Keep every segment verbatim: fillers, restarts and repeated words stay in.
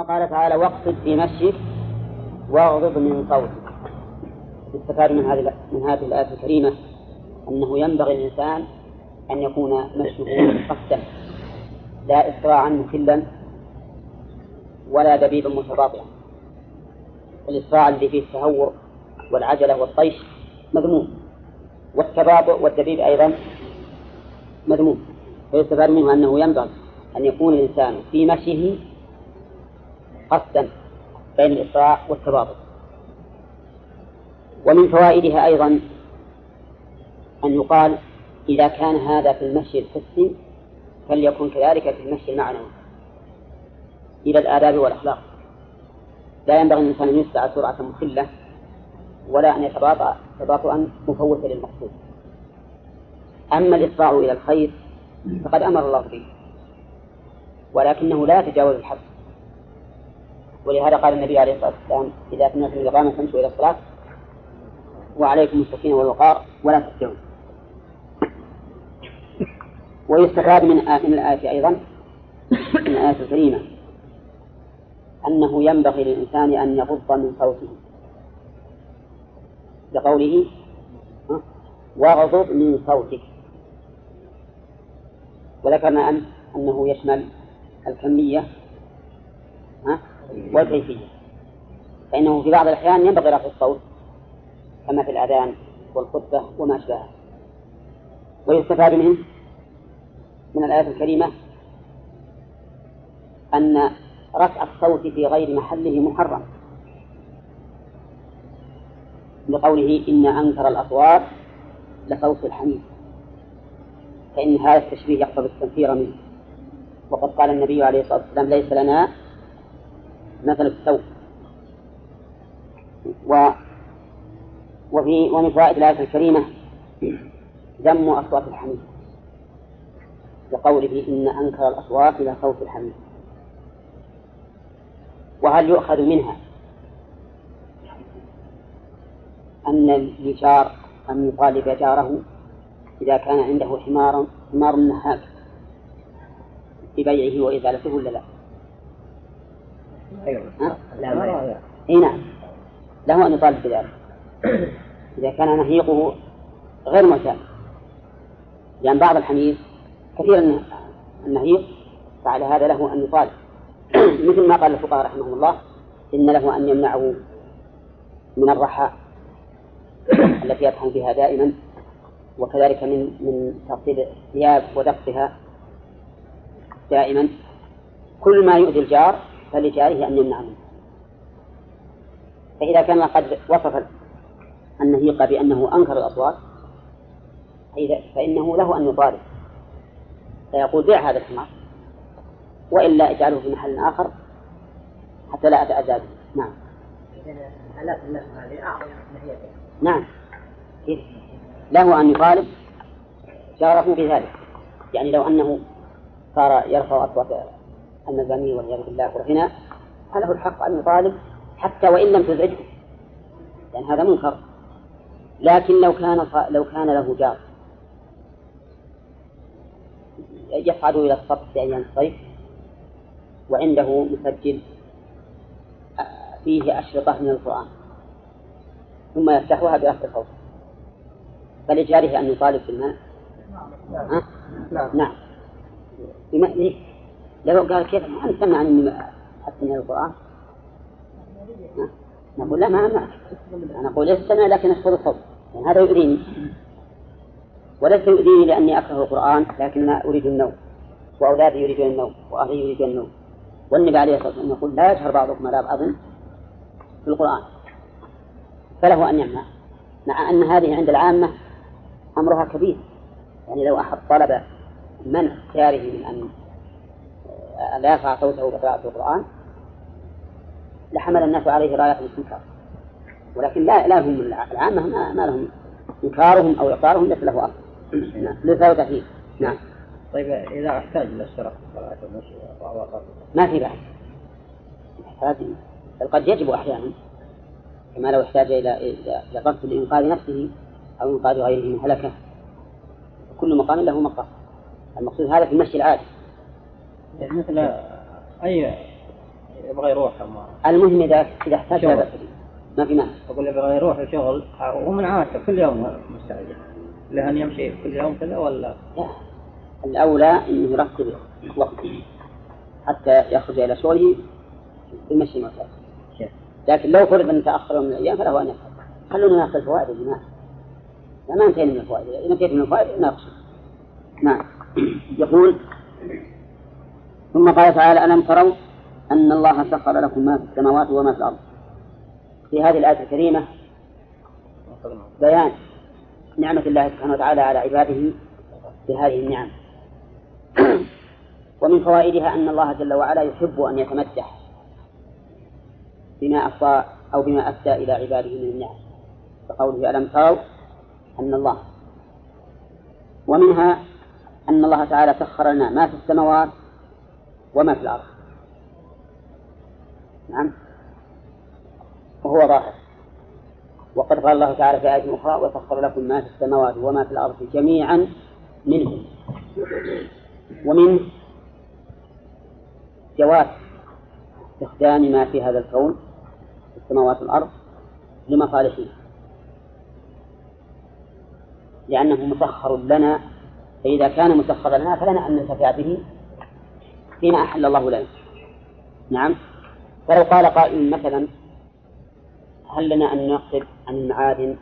ثم قال تعالى واقصد في مشيك واغضض من صوتك. يستفاد من هذه من هذه الآية الكريمة أنه ينبغي الإنسان أن يكون مشيه قصدا لا إسراعا مخلا ولا دبيبا متباطئا. الإسراع الذي فيه التهور والعجلة والطيش مذموم، والتباطؤ والدبيب أيضا مذموم. فيستفاد منه أنه ينبغي أن يكون الإنسان في مشيه قصدا بين الإسراع والتباطؤ. ومن فوائدها أيضا أن يقال إذا كان هذا في المشي الحسي فليكن كذلك في المشي المعنوي إلى الآداب والأخلاق. لا ينبغي الإنسان أن يسعى سرعة مخلة ولا أن يتباطأ تباطؤا مفوتا للمقصود. أما الإسراع إلى الخير فقد أمر الله به ولكنه لا يتجاوز الحد، ولهذا قال النبي عليه الصلاة والسلام إذا كنتم الإقامة فامشوا إلى الصلاة وعليكم السكينة والوقار ولا تسعون. ويستفاد من الآية أيضا من الآية الكريمة أنه ينبغي للإنسان أن يغض من صوته لقوله واغضض من صوتك. وذكرنا أن أنه يشمل الكمية والكيفية، فإنه في بعض الأحيان ينبغي رفع الصوت كما في الأذان والخطبة وما أشبهها. ويستفاد منه من الآية الكريمة أن رفع الصوت في غير محله محرم لقوله إن أنكر الأصوات لصوت الحمير، فإن هذا التشبيه يقتضي التنفير منه. وقد قال النبي عليه الصلاة والسلام ليس لنا مثل الصوت. و وفي ومن فوائد الآية الكريمة ذم أصوات الحمير لقوله إن أنكر الأصوات إلى صوت الحمير. وهل يؤخذ منها أن الجار أن يطالب جاره إذا كان عنده حمار حمار نهاك ببيعه وإزالته ولا لا؟ أه؟ لا إيه نعم له أن يطالب بذلك إذا كان نهيقه غير معتاد، لأن يعني بعض الحمير كثيرا النهيق، فعلى هذا له أن يطالب مثل ما قال الفقهاء رحمه الله إن له أن يمنعه من الرحى التي يطحن فيها دائما، وكذلك من من تغطيب الثياب ودقها دائما. كل ما يؤذي الجار فلجاره أن يمنع منه. فإذا كان قد وصف النهيق بأنه أنكر الأصوات فإنه له أن يطالب، فيقول بيع هذا الحمار وإلا اجعله في محل آخر حتى لا أتأذى به. نعم. نعم. له أن يطالب جاره بذلك، يعني لو أنه صار يرفع أصوات المزامير والعياذ بالله والغناء فله الحق أن يطالب حتى وإن لم تزعجه، لأن هذا منكر. لكن لو كان لو كان له جار يصعد إلى السطح في أيام الصيف وعنده مسجل فيه أشرطة من القرآن ثم يفتحها برفع الصوت، فلجاره أن يطالب بالمنع؟ نعم. نعم. نعم. ليه؟ لو قال كيف أنا سمع أني أستمع القرآن؟ نقول لا ما أمنعك، أنا أقول أستمع لكن أشفر الصوت، يعني هذا يؤذيني، وليس يؤذيني لأني أكره القرآن، لكن أريد النوم وأولادي يريدون النوم وأهلي يريدون النوم. والنبي عليه الصلاة والسلام يقول لا يجهر بعضكم على بعض في القرآن، فله أن يمنع، مع أن هذه عند العامة أمرها كبير. يعني لو أحد طلب منع جاره من أن لا يرفع صوته بقراءة القرآن لحمل الناس عليه راية الانكار، ولكن لا لا هم العامة ما لهم إنكارهم أو إقرارهم مثله أصل لسه كثير. نعم. طيب إذا احتاج إلى الشرف صلاة المشي وعواقبها ما في بأس، احتاج بل قد يجب أحيانا، كما لو احتاج إلى إلى قصد لإنقاذ نفسه أو إنقاذ غيره من هلكة، كل مقام له مقام. المقصود هذا في المشي العادي مثل أي يبغى يروح. المهم إذا إذا احتاج هذا ما في مانع. أقول له يبغى يروح لشغل ومن عادته كل يوم مستعجل له أن يمشي كل يوم كذا ولا؟ لا، الأولى إنه يرتب وقته حتى يخرج إلى شغله يمشي مسافة. لكن لو فرض أن تأخر من الأيام فله أن يفعل. خلونا نأخذ الفوائد يا جماعة. ما انتهينا من الفوائد، إذا انتهينا من الفوائد ناقش. نعم. يقول ثم قال تعالى: ألم تروا أن الله سخر لكم ما في السماوات وما في الأرض. في هذه الآية الكريمة بيان نعمة الله سبحانه وتعالى على عباده بهذه النعم. ومن فوائدها أن الله جل وعلا يحب أن يتمدح بما أفضى أو بما أفضى إلى عباده من النعم، فقوله ألم تروا أن الله. ومنها أن الله تعالى سخر لنا ما في السماوات وما في الأرض. نعم، وهو ظاهر. وقد قال الله تعالى في آية أخرى: وسخر لكم ما في السماوات وما في الأرض جميعا منه. ومن جواز استخدام ما في هذا الكون في السماوات والأرض لمصالحه، لأنه مسخر لنا، فإذا كان مسخرا لنا فلنا أن ننتفع به فيما أحل الله لنا. نعم، فلو قال قائل مثلا: هل لنا أن نقصد عن المعادن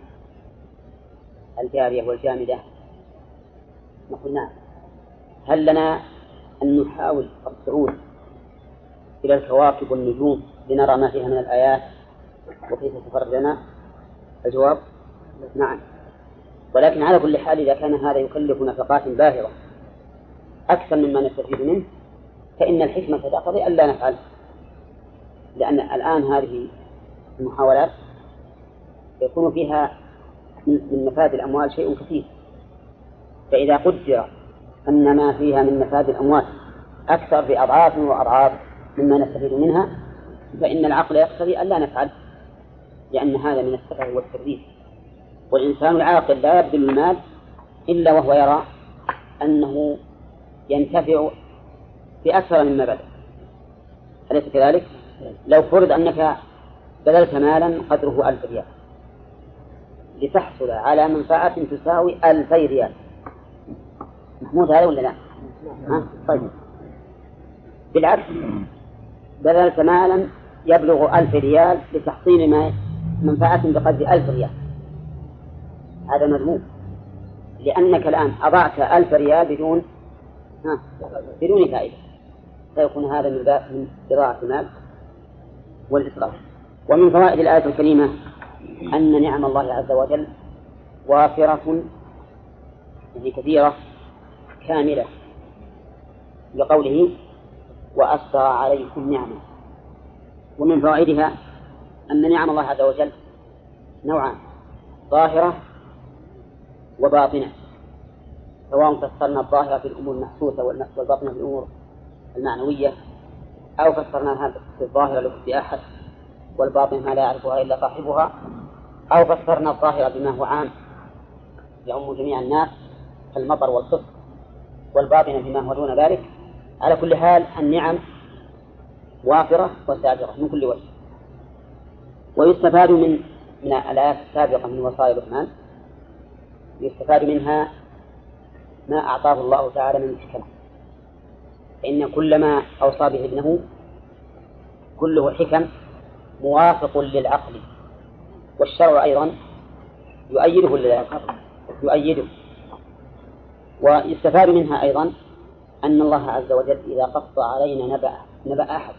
الجارية والجامدة؟ نقول نعم. هل لنا أن نحاول الصعود إلى الكواكب والنجوم لنرى ما فيها من الآيات وكيف تفرج لنا؟ الجواب نعم. ولكن على كل حال إذا كان هذا يكلف نفقات باهرة أكثر مما نستفيد منه فإن الحكمة تقتضي ألا نفعل، لأن الآن هذه المحاولات يكون فيها من مفاد الأموال شيء كثير، فإذا قدر أن ما فيها من مفاد الأموال أكثر بأضعاف وأضعاف مما نستفيد منها فإن العقل يقتضي ألا نفعل، لأن هذا من السفه والتبذير. والإنسان العاقل لا يبذل المال إلا وهو يرى أنه ينتفع بأكثر مما بذل، أليس كذلك؟ لو فرض أنك بذلت مالا قدره ألف ريال لتحصل على منفعة تساوي ألفي ريال، محمود هذا ولا لا؟ ها؟ طيب، بالعكس بذلت مالا يبلغ ألف ريال لتحصيل ما منفعة بقدر ألف ريال، هذا مذموم، لأنك الآن أضعت ألف ريال بدون ها بدون فائدة، سيكون هذا من إضاعة المال والإسراف. ومن فوائد الآية الكريمة أن نعم الله عز وجل وافرة، يعني كثيرة كاملة، لقوله وأسرى عليكم نعمة. ومن فوائدها أن نعم الله عز وجل نوعان: ظاهرة وباطنة، سواء فسرنا الظاهرة في الأمور المحسوسة والباطنة في الأمور المعنوية، أو فسرناها بالظاهرة لكل أحد والباطن ما لا يعرفها إلا صاحبها، أو فسرنا الظاهرة بما هو عام يعم جميع الناس كالمطر والصفر، والباطن بما هو دون ذلك. على كل حال النعم وافرة وسابرة من كل وجه. ويستفاد من من الآيات السابقة من وصايا الرحمن، يستفاد منها ما أعطاه الله تعالى من الحكمة، فإن كل ما أوصى به ابنه كله حكم موافق للعقل، والشرع أيضا يؤيده للعقل يؤيده. ويستفاد منها أيضا أن الله عز وجل إذا قص علينا نبأ, نبأ أحد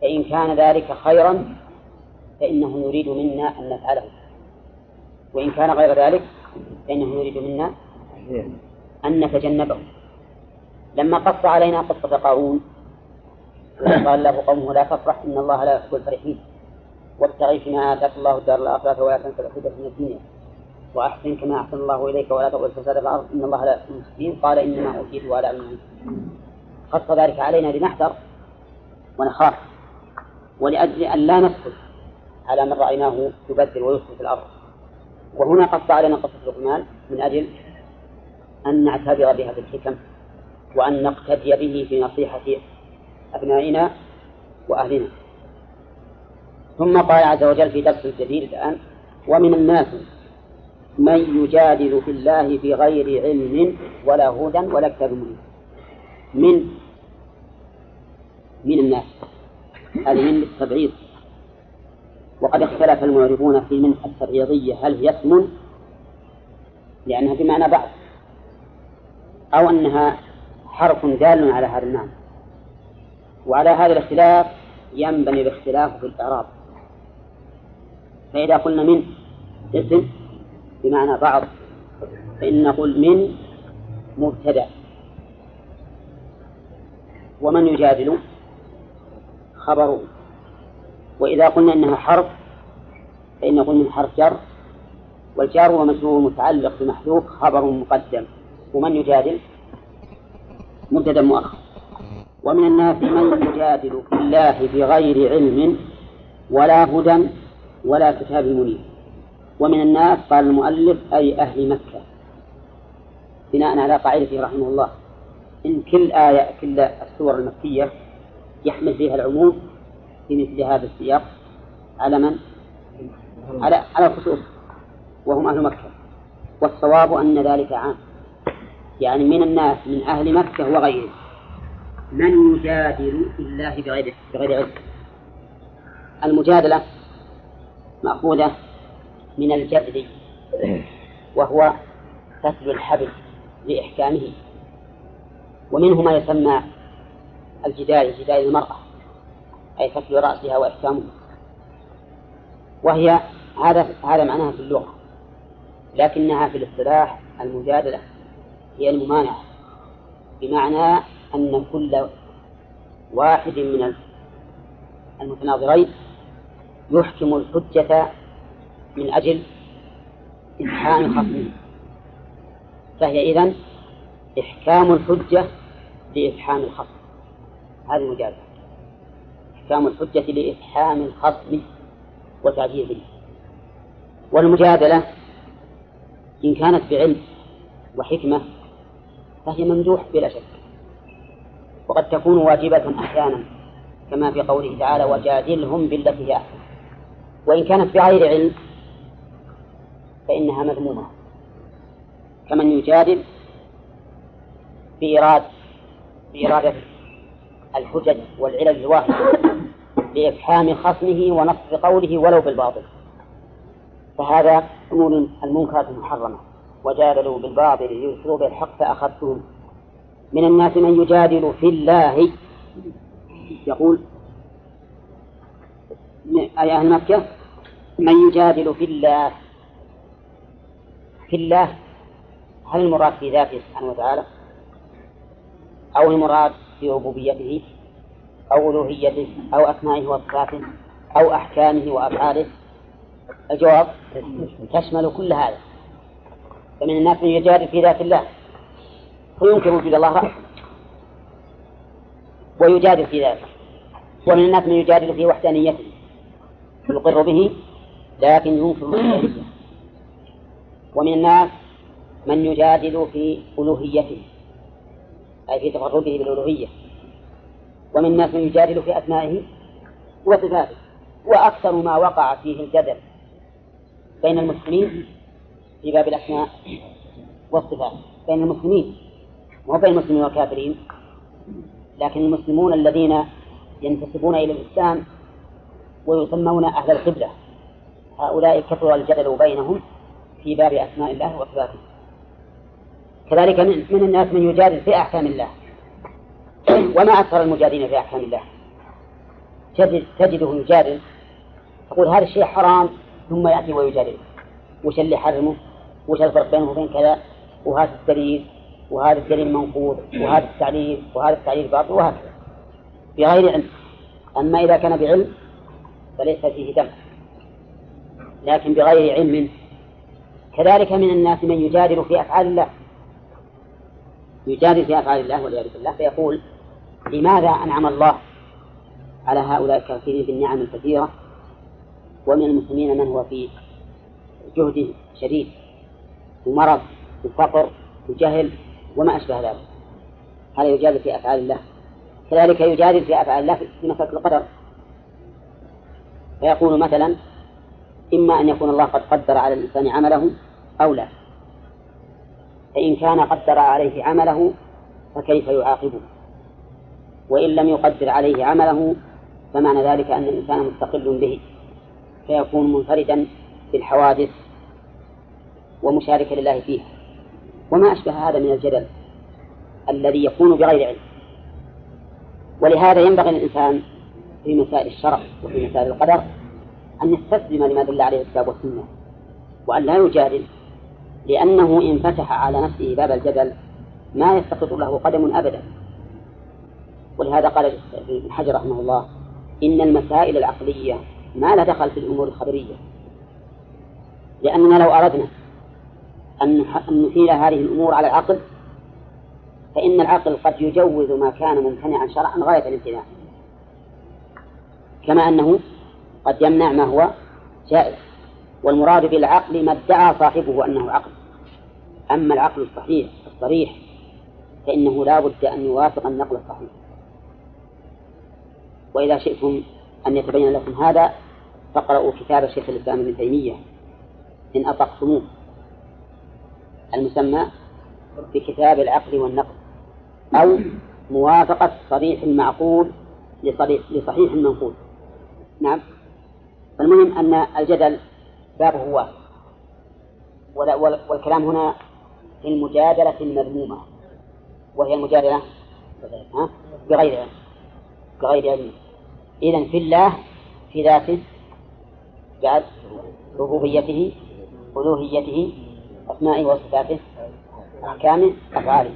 فإن كان ذلك خيرا فإنه يريد منا أن نفعله، وإن كان غير ذلك فإنه يريد منا أن نتجنبه. لما قص علينا قصة قارون قال له قومه: لا تفرح إن الله لا يحب الفرحين، وابتغ فيما آتاك الله الدار الآخرة ولا تنس العزة من الدنيا، وأحسن كما أحسن الله إليك ولا تبغ الفساد في الأرض إن الله لا يحب المفسدين، قال إنما أوتيته على علم. خص ذلك علينا لنحذر ونخاف، ولأجل أن لا نسكت على من رأيناه يبذل ويسكت في الأرض. وهنا قص علينا قصة لقمان من أجل أن نعتبر بها في الحكم، وأن نقتدي به في نصيحة أبنائنا وأهلنا. ثم قال عز وجل في درس الجديد الآن: ومن الناس من يجادل في الله بغير علم ولا هدى ولا كتاب منير. من من الناس هذه من التبعيض، وقد اختلف المعربون في من التبعيضية هل هي اسم لأنها بمعنى بعض أو أنها حرف دال على هذا المعنى، وعلى هذا الاختلاف ينبني الاختلاف في الإعراب. فإذا قلنا من اسم بمعنى بعض فإن نقول من مبتدأ، ومن يجادل خبره. وإذا قلنا إنها حرف فإن نقول من حرف جر، والجار ومجرور متعلق بمحذوف خبر مقدم، ومن يجادل مبتدأ مؤخر. ومن الناس من يجادل في الله بغير علم ولا هدى ولا كتاب منير. ومن الناس قال المؤلف أي أهل مكة، بناء على قاعدته رحمه الله إن كل آية كل السور المكية يحمل فيها العموم في مثل هذا السياق على من؟ على على الخصوص، وهم أهل مكة. والصواب أن ذلك عام، يعني من الناس من أهل مكة وغيره من يجادل في الله بغير علم. المجادلة مأخوذة من الجدل، وهو كسل الحبل لإحكامه، ومنه ما يسمى الجدال جدال المرأة، أي كسل رأسها وإحكامه، وهي هذا هذا معناها في اللغة، لكنها في الاصطلاح المجادلة هي الممانعة، بمعنى أن كل واحد من المتناظرين يحكم الحجة من أجل إلحان خصمه، فهي إذن إحكام الحجة لإفحام الخصم، هذا المجادلة إحكام الحجة لإفحام الخصم وتعجيزه. والمجادلة إن كانت بعلم وحكمة فهي ممدوح بلا شك، وقد تكون واجبة أحيانا كما في قوله تعالى: وجادلهم بالتي هي أحسن. وإن كانت بغير علم فإنها مذمومة، كمن يجادل بإرادة بإرادة الحجج والعلل الواحدة لإفحام خصمه ونصر قوله ولو بالباطل، فهذا أمور المنكرات المحرمة. وجادلوا بالباطل ليضلوا بالحق فأخذتهم. من الناس من يجادل في الله، يقول أي أهل مكة من يجادل في الله. في الله هل المراد في ذاته سبحانه وتعالى، أو المراد في ربوبيته أو ألوهيته أو أسمائه وصفاته أو أحكامه وأفعاله؟ الجواب تشمل كل هذا. فمن الناس من يجادل في ذات الله وينكر وجود الله رأسا ويجادل في ذلك. ومن الناس من يجادل في وحدانيته يقر به لكن ينكر وجوده. ومن الناس من يجادل في ألوهيته أي في تفرده بالألوهية. ومن الناس من يجادل في أسمائه وصفاته. وأكثر ما وقع فيه الجدل بين المسلمين في باب الأسماء والصفات، بين المسلمين مو بين المسلمين والكافرين، لكن المسلمون الذين ينتسبون إلى الإسلام ويسمون أهل القبلة، هؤلاء كثر الجدل بينهم في باب أسماء الله وصفاته. كذلك من الناس من يجادل في أحكام الله. وما أكثر المجادلين في أحكام الله، تجده يجادل تقول هذا الشيء حرام ثم يأتي ويجادل وش اللي حرمه وش الفرق بينه وبين كذا، وهذا الدليل وهذا الدليل منقوض وهذا التعليل وهذا التعليل باطل، وهكذا بغير علم. أما إذا كان بعلم فليس فيه دم، لكن بغير علم. كذلك من الناس من يجادل في أفعال الله، يجادل في أفعال الله والعياذ بالله، فيقول لماذا أنعم الله على هؤلاء الكافرين بالنعم الكثيرة، ومن المسلمين من هو في جهد شديد ومرض وفقر وجهل وما أشبه ذلك، هذا يجادل في أفعال الله. كذلك يجادل في أفعال الله في مسألة القدر، فيقول مثلا إما أن يكون الله قد قدر على الإنسان عمله أو لا، فإن كان قدر عليه عمله فكيف يعاقبه، وإن لم يقدر عليه عمله فمعنى ذلك أن الإنسان مستقل به، فيكون منفردا في الحوادث ومشاركا لله فيها، وما أشبه هذا من الجدل الذي يكون بغير علم. ولهذا ينبغي للإنسان في مسائل الشرع وفي مسائل القدر أن يستسلم لما دل عليه الكتاب والسنة، وأن لا يجادل، لأنه إن فتح على نفسه باب الجدل ما يسقط له قدم أبدا. ولهذا قال ابن حجر رحمه الله: إن المسائل العقلية ما لا دخل في الأمور الخبرية، لأننا لو أردنا أن نحيل هذه الأمور على العقل فإن العقل قد يجوز ما كان ممتنعا شرعا غاية الامتناع، كما أنه قد يمنع ما هو جائز. والمراد بالعقل ما ادعى صاحبه أنه عقل، أما العقل الصحيح الصريح فإنه لا بد أن يوافق النقل الصحيح. وإذا شئتم أن يتبين لكم هذا فقرأوا كتاب الشيخ الإسلام ابن تيمية إن أطقتموه، المسمى بكتاب العقل والنقل، أو موافقة صريح المعقول لصحيح المنقول. نعم. فالمهم أن الجدل بابه هو، والكلام هنا في المجادلة المذمومة، وهي المجادلة بغير علم بغير علم إذن في الله، في ذاته، بعد ربوبيته، ألوهيته، أسمائه وصفاته، أحكامه، أفعاله.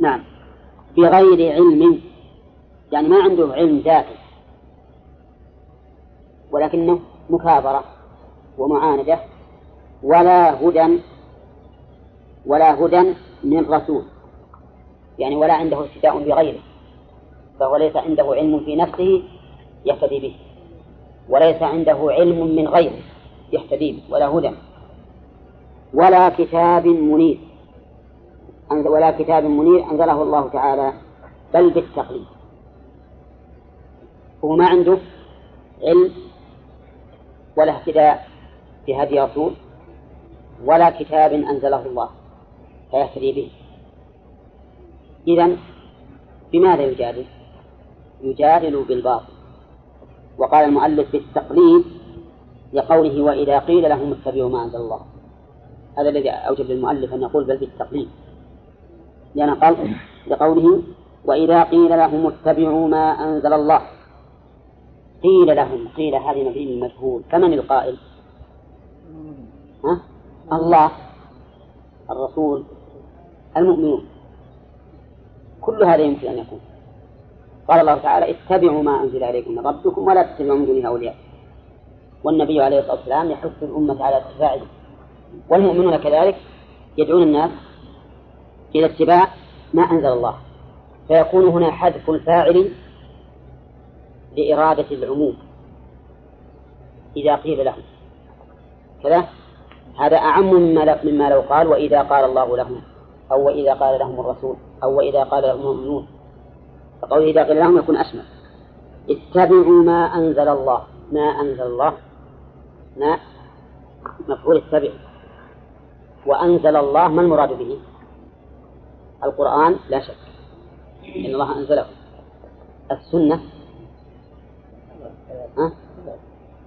نعم. بغير علم يعني ما عنده علم ذاتي، ولكنه مكابرة ومعاندة، ولا هدى ولا هدى من رسول، يعني ولا عنده استداء بغيره، فهو ليس عنده علم في نفسه يهتدي به، وليس عنده علم من غيره يهتدي به، ولا هدى، ولا كتاب منير ولا كتاب منير أنزله الله تعالى بل بالتقليد. هو ما عنده علم ولا اهتداء بهدي رسول ولا كتاب أنزله الله فيهتدي به. إذن بماذا يجادل؟ يجادل بالباطل. وقال المؤلف بالتقليد لقوله: وإذا قيل لهم اتبعوا ما أنزل الله. هذا الذي أوجب للمؤلف أن يقول بل بالتقليد، لأن قال لقوله: وإذا قيل لهم اتبعوا ما أنزل الله. قيل لهم، قيل هذه مبني المجهول، فمن القائل؟ ها؟ الله، الرسول، المؤمنون، كل هذا يمكن أن يكون. قال الله تعالى: اتبعوا ما أنزل عليكم من ربكم ولا تتبعوا من دونه أولياء. والنبي عليه الصلاة والسلام يحث الأمة على اتباعه، والمؤمنون كذلك يدعون الناس إلى اتباع ما أنزل الله، فيكون هنا حذف الفاعل لإرادة العموم. إذا قيل لهم كذا، هذا أعم مما لو قال: وإذا قال الله لهم، أو وإذا قال لهم الرسول، أو وإذا قال لهم المؤمنون. فقول إذا قيل لهم يكون أشمل. اتبعوا ما أنزل الله، ما أنزل الله، ما مفعول التبع، وأنزل الله ما المراد به؟ القرآن لا شك، إن الله أنزله. السنة أه؟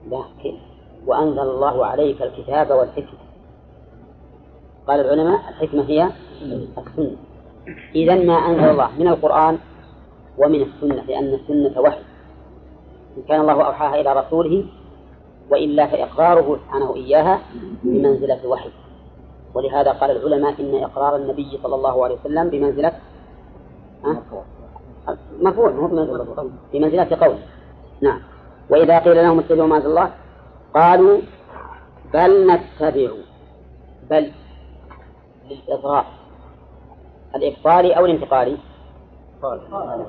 لا كيف. وأنزل الله عليك الكتاب والحكمة. قال العلماء الحكمة هي السنة. إذن ما أنزل الله من القرآن ومن السنة، لأن السنة وحي، إن كان الله أوحاها إلى رسوله وإلا فإقراره سبحانه إياها بمنزلة الوحي. ولهذا قال العلماء إن إقرار النبي صلى الله عليه وسلم بمنزلة مفعول مفعول بمنزلة قول. نعم. وإذا قيل لهم اتبعوا ما أنزل الله قالوا بل نتبع، بل للإضرار الإبطالي أو الانتقالي؟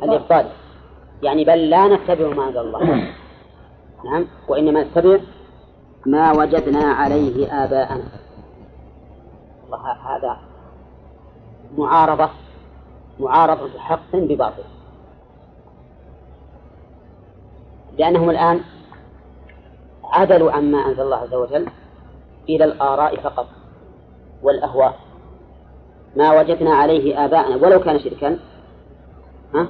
الإبطالي، يعني بل لا نتبع ما أنزل الله. نعم. وإنما نتبع ما وجدنا عليه آباءنا. الله، هذا معارضة معارضة حق بباطل، لأنهم الآن عدلوا عما أنزل الله عز وجل إلى الآراء فقط والأهواء. ما وجدنا عليه آباءنا ولو كان شركا، ها؟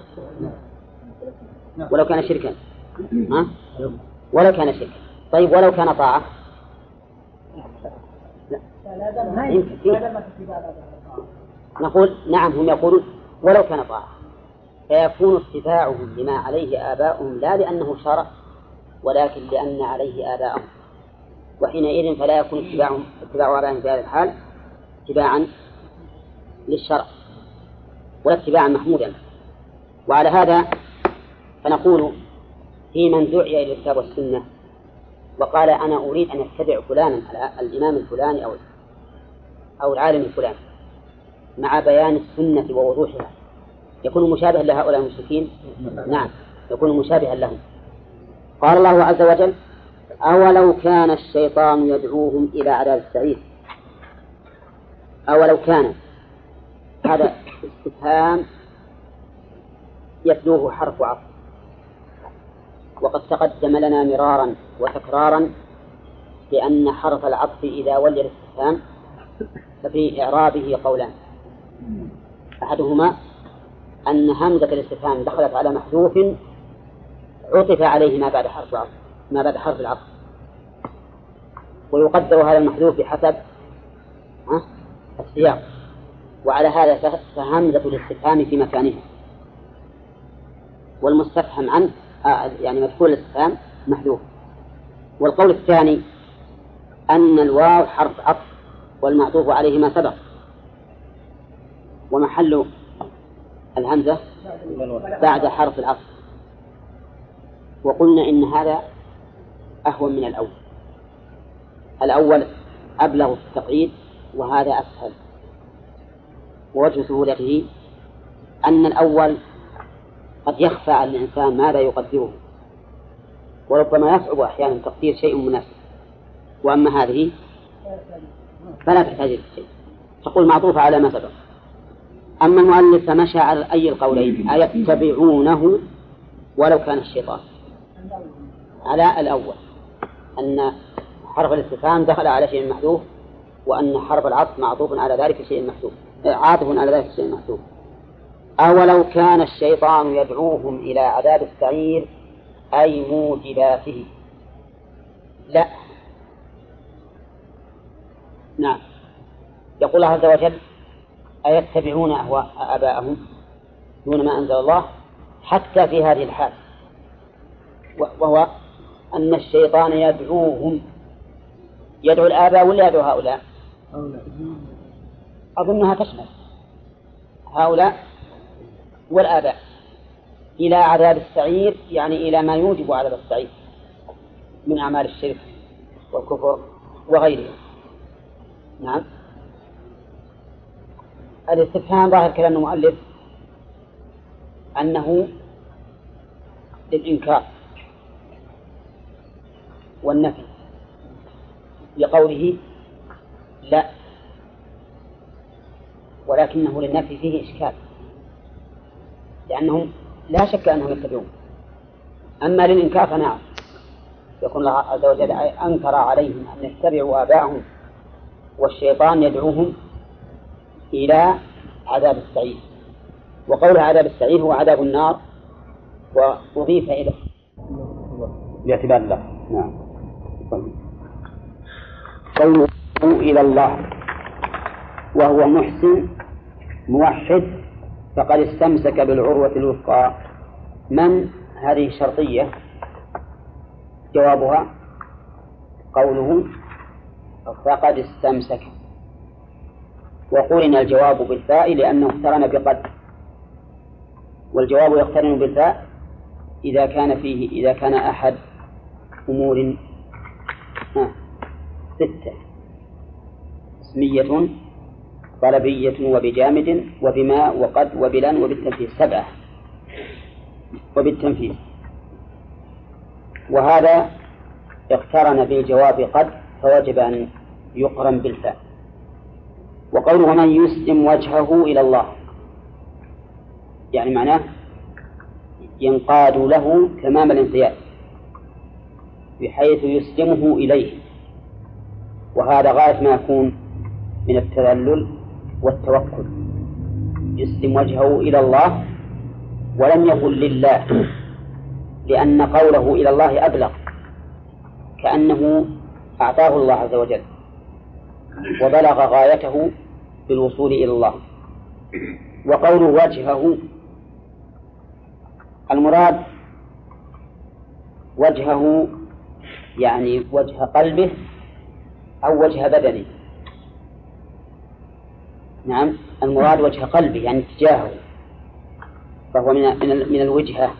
ولو كان شركا، ها؟ ولو كان شركا. طيب ولو كان طاعة؟ لا. نقول نعم، هم يقولون ولو كان طاعة، فيكون اتباعهم لما عليه آباؤهم لا لأنه شرع ولكن لأن عليه آباءهم، وحينئذ فلا يكون اتباعهم اتباع آبائهم في هذا الحال اتباعا للشرع ولا اتباعا محمودا. وعلى هذا فنقول في من دعي إلى الكتاب والسنة وقال أنا أريد أن أتبع فلانا الإمام الفلاني أو أو العالم الفلاني مع بيان السنة ووضوحها، يكون مشابها لهؤلاء المشركين؟ نعم، يكون مشابها لهم. قال الله عز وجل: أولو كان الشيطان يدعوهم إلى عذاب السعير. أولو كان، هذا استفهام يتلوه حرف عطف، وقد تقدم لنا مرارا وتكرارا لأن حرف العطف إذا ولي الاستفهام ففي إعرابه قولان: أحدهما أن همزة الاستفهام دخلت على محذوف عطف عليه ما بعد حرف العطف ما بعد حرف العطف، ويقدر هذا المحذوف بحسب السياق، وعلى هذا فهمزة الاستفهام في مكانها، والمستفهم عنه يعني مدخول الاستفهام محذوف. والقول الثاني أن الواو حرف عطف والمعطوف عليه ما سبق، ومحل الهمزة بعد حرف العطف، وقلنا إن هذا أهون من الأول، الأول أبلغ في التقييد وهذا أسهل، ووجه سهولته أن الأول قد يخفى على الإنسان ماذا يقدره، وربما يصعب أحيانا تقدير شيء مناسب، وأما هذه فلا تحتاج إلى شيء، تقول معطوف على ما سبق. أما المؤلف فمشى على أي القولين، أيتبعونه ولو كان الشيطان، على الأول أن حرف الاستفهام دخل على شيء محذوف، وأن حرف العطف معطوف على ذلك الشيء المحذوف، عاطف على ذلك الشيء المحذوف. أولو كان الشيطان يدعوهم إلى عذاب السعير أي موجباته. لا، نعم، يقول الله عز وجل: أيتبعون آباءهم دون ما أنزل الله، حتى في هذه الحال، وهو أن الشيطان يدعوهم، يدعو الآباء ولا يدعو هؤلاء؟ أظنها تشمل هؤلاء والآباء إلى عذاب السعير، يعني إلى ما يوجب عذاب السعير من أعمال الشرك والكفر وغيره. نعم، الاستفهام ظاهر كلام المؤلف أنه للإنكار والنفي بقوله لا، ولكنه للنفي فيه إشكال، لأنهم لا شك أنهم يتبعون. أما للإنكار فنعم، يقول الله عز وجل: أنكر عليهم أن يتبعوا آباءهم والشيطان يدعوهم إلى عذاب السعير. وقوله عذاب السعير هو عذاب النار، وأضيف إليه باعتبار الله. نعم، قوله إلى الله وهو محسن موحد فقد استمسك بالعروة الوثقى. من هذه شرطية، جوابها قوله فقد استمسك، وقولنا الجواب بالفاء لأنه اقترن بقد، والجواب يقترن بالفاء إذا كان فيه إذا كان أحد أمور ستة: اسمية، طلبية، وبجامد، وبما، وقد، وبلن، وبالتنفيذ، سبعة وبالتنفيذ. وهذا اقترن بالجواب قد فوجب أن يقرن بالفاء. وقوله من يسلم وجهه إلى الله، يعني معناه ينقاد له تمام الانقياد، بحيث يسلمه إليه، وهذا غاية ما يكون من التذلل والتوكل، يسلم وجهه إلى الله ولم يقل لله، لأن قوله إلى الله أبلغ، كأنه أعطاه الله عز وجل وبلغ غايته بالوصول إلى الله. وقول وجهه، المراد وجهه يعني وجه قلبه أو وجه بدنه. نعم، المراد وجه قلبه يعني اتجاهه، فهو من من الوجهة،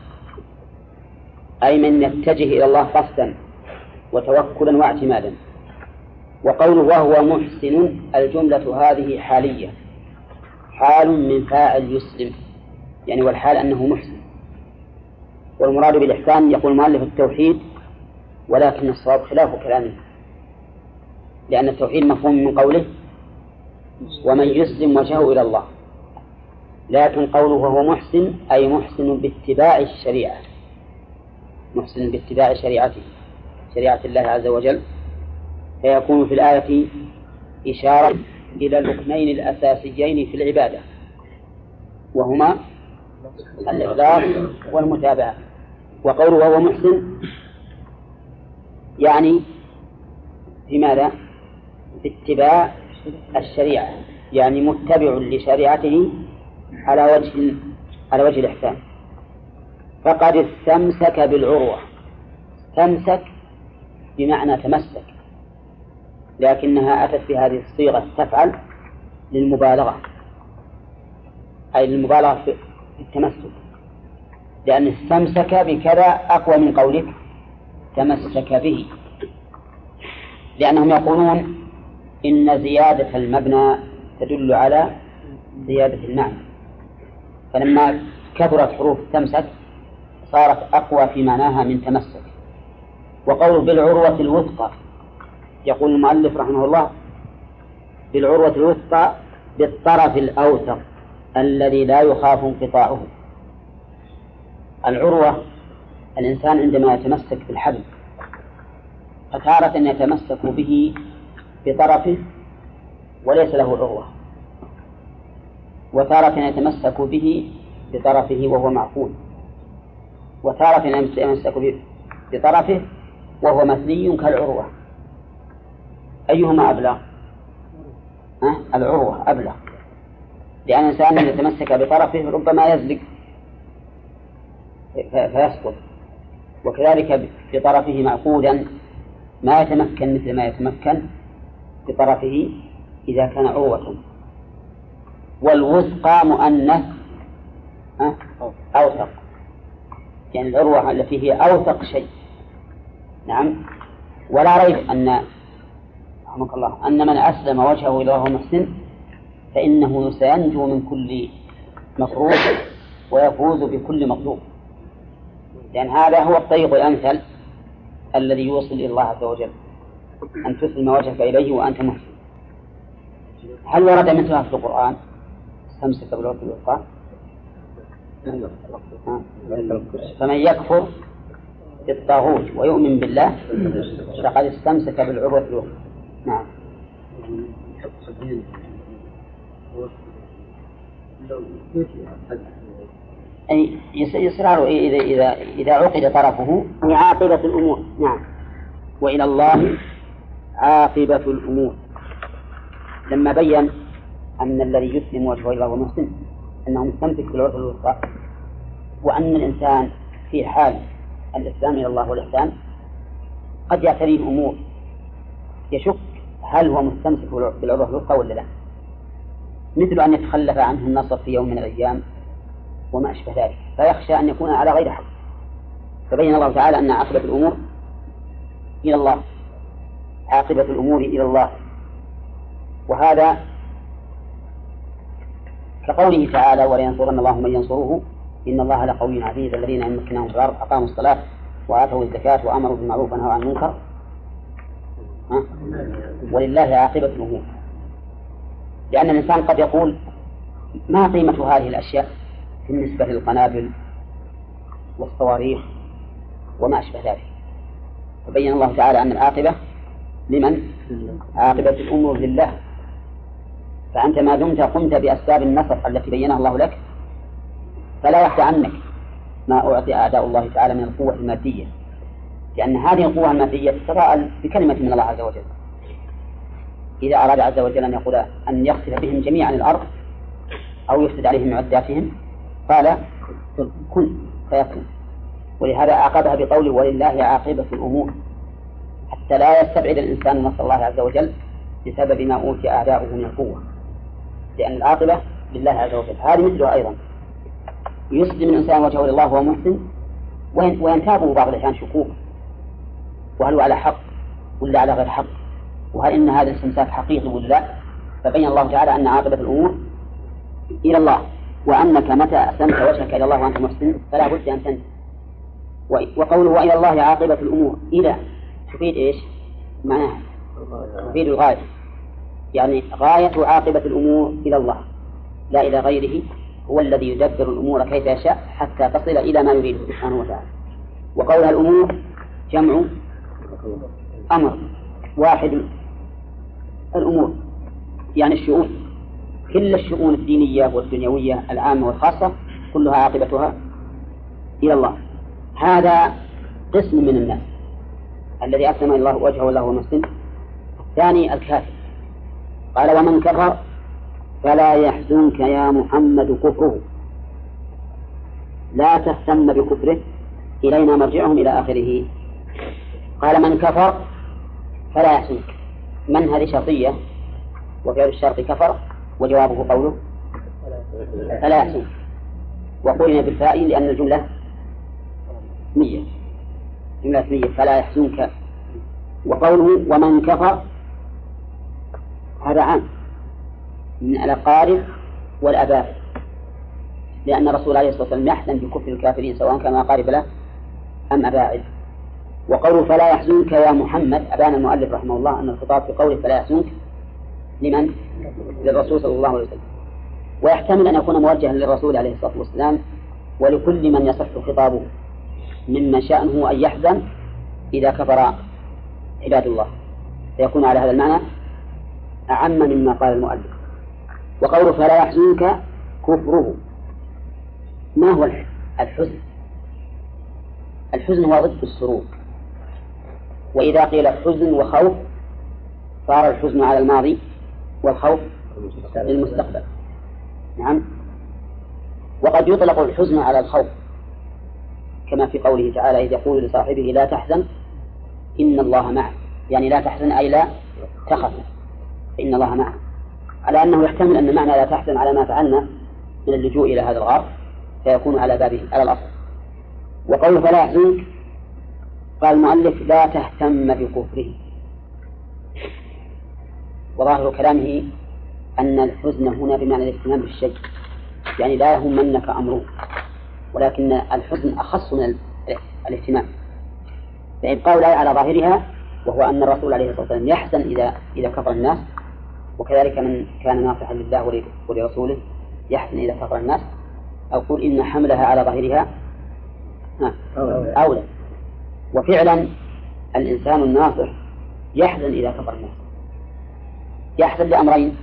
أي من يتجه إلى الله قصدا وتوكلا واعتمادا. وقوله وهو محسن، الجملة هذه حالية، حال من فاعل يسلم، يعني والحال أنه محسن. والمراد بالإحسان يقول مؤلف التوحيد، ولكن الصواب خلاف كلامه، لأن التوحيد مفهوم من قوله ومن يسلم وجهه إلى الله، لكن قوله وهو محسن أي محسن باتباع الشريعة، محسن باتباع شريعته، شريعة الله عز وجل. فيكون في الآية إشارة إلى الركنين الأساسيين في العبادة، وهما الإخلاص والمتابعة. وقوله وهو محسن يعني في ماذا؟ باتباع الشريعة، يعني متبع لشريعته على وجه على وجه الإحسان. فقد استمسك بالعروة، تمسك بمعنى تمسك، لكنها أتت بهذه الصيغة تفعل للمبالغة، أي للمبالغة في التمسك، لأن استمسك بكذا أقوى من قولك تمسك به، لأنهم يقولون إن زيادة المبنى تدل على زيادة المعنى، فلما كبرت حروف تمسك صارت أقوى في معناها من تمسك. وقول بالعروة الوثقى، يقول المؤلف رحمه الله بالعروة الوثقى بالطرف الأوثق الذي لا يخاف انقطاعه. العروة الإنسان عندما يتمسك بالحبل، فتارة يتمسك به بطرفه وليس له عروة، وتارة يتمسك به بطرفه وهو معقول، وتارة يتمسك به بطرفه وهو مثلي كالعروة. أيهما أبلغ؟ أه؟ العروة أبلغ، لأن الإنسان إذا تمسك بطرفه ربما يزلق فيسقط، وكذلك بطرفه معقولا ما يتمكن مثل ما يتمكن بطرفه إذا كان عروة. والوثقى مؤنث أه؟ أوثق، يعني العروة التي هي أوثق شيء. نعم، ولا ريب أن رحمك الله أن من أسلم وجهه إلى الله محسن فإنه سينجو من كل مكروه ويفوز بكل مطلوب، لأن هذا هو الطريق الأمثل الذي يوصل إلى الله عز وجل، أن تسلم وجهك إليه وأنت محسن. هل ورد مثلها في القرآن؟ استمسك بالعروة الوثقى، فمن يكفر بالطاغوت ويؤمن بالله فقد استمسك بالعروة الوثقى. نعم. أي يصرار إذا إذا إذا عقد طرفه عاقبة الأمور. نعم، وإلى الله عاقبة الأمور، لما بين أن الذي يسلم وجهه إلى الله محسن أنه مستمسك بالعروة الوثقى، وأن الإنسان في حال الإسلام إلى الله والإحسان قد يعتريه أمور يشك هل هو مستمسك بالعروة الوثقى ولا لا، مثل أن يتخلف عنه النصر في يوم من الأيام وما أشبه ذلك، فيخشى أن يكون على غير حق. فبين الله تعالى أن عاقبة الأمور إلى الله، عاقبة الأمور إلى الله. وهذا كقوله تعالى ولينصرن الله من ينصره إن الله لقوي عزيز، الذين إن مكناهم في الأرض أقاموا الصلاة وآتوا الزكاة وأمروا بالمعروف ونهوا عن المنكر أه؟ ولله عاقبة الأمور. لأن الإنسان قد يقول ما قيمة هذه الأشياء بالنسبة للقنابل والصواريخ وما أشبه ذلك، وبين الله تعالى أن العاقبة لمن؟ عاقبة الأمور لله. فأنت ما دمت قمت بأسباب النصر التي بينها الله لك فلا يخفى عنك ما أعطي أعداء الله تعالى من القوة المادية، لأن هذه القوة المادية تتضاءل بكلمة من الله عز وجل إذا أراد عز وجل أن يقول أن يقصف بهم جميعا الأرض أو يفسد عليهم معداتهم قال كن فيكن. ولهذا أعقبها بقوله ولله عاقبة الأمور، حتى لا يستبعد الإنسان نصر الله عز وجل بسبب ما أوتي أعداؤه من القوة، لأن العاقبة لله عز وجل. هذه مثلها أيضا يسلم الإنسان وجهه لله وهو محسن، وينتابه بعض الأحيان شكوك وهل هو على حق ولا على غير حق، وهل إن هذا الاستمساك حقيقي ولا لا. فبين الله تعالى أن عاقبة الأمور إلى الله، وأنك متى أسلمت وجهك إلى الله وأنت محسن فلا بد أن تنتهي. وقوله إلى الله عاقبة الأمور، إلى تفيد إيش معناها؟ تفيد الغاية، يعني غاية عاقبة الأمور إلى الله لا إلى غيره، هو الذي يدبر الأمور كيف يشاء حتى تصل إلى ما يريده سبحانه وتعالى. وقولها الأمور جمع أمر واحد، الأمور يعني الشؤون، كل الشؤون الدينية والدنيوية العامة والخاصة كلها عاقبتها إلى الله. هذا قسم من الناس الذي أسلم الله وجهه والله ومسلم. الثاني الكافر، قال ومن كفر فلا يحزنك يا محمد كفره لا تهتم بكفره إلينا مرجعهم إلى آخره. قال من كفر فلا يحزنك، من هذه شرطية وغير الشرط كفر، وجوابه قوله فلا يحزنك، وقولنا بالفاء لأن الجملة مية، جملة مية فلا يحزنك. وقوله ومن كفر هذا عام من الأقارب والأباء، لأن رسول الله صلى الله عليه وسلم يحزن بكفر الكافرين سواء كان أقارب له أم أباء. وقوله فلا يحزنك يا محمد، أبان المؤلف رحمه الله أن الخطاب في قوله فلا يحزنك لمن؟ للرسول صلى الله عليه وسلم، ويحتمل أن يكون موجها للرسول عليه الصلاة والسلام ولكل من يصح خطابه مما شأنه أن يحزن إذا كفر عباد الله، فيكون على هذا المعنى أعم مما قال المؤلف. وقوله فلا يحزنك كفره، ما هو الحزن؟ الحزن هو ضد السرور، وإذا قيل حزن وخوف صار الحزن على الماضي والخوف للمستقبل. نعم. وقد يطلق الحزن على الخوف كما في قوله تعالى إذ يقول لصاحبه لا تحزن إن الله معك، يعني لا تحزن أي لا تخف فإن الله معك، على أنه يحتمل أن معنى لا تحزن على ما فعلنا من اللجوء إلى هذا الغار فيكون على بابه على الأصل. وقوله فلا يحزنك قال المؤلف لا تهتم بكفره، وظاهر كلامه أن الحزن هنا بمعنى الاهتمام بالشيء، يعني لا يهمنك أمره، ولكن الحزن أخص من الاهتمام. فإبقاء الآية على ظاهرها وهو أن الرسول عليه الصلاة والسلام يحزن إذا إذا كفر الناس، وكذلك من كان ناصحا لله ولرسوله يحزن إذا كفر الناس، أو قل إن حملها على ظاهرها أولى. وفعلا الإنسان الناصح يحزن إذا كفر الناس، يحزن لأمرين: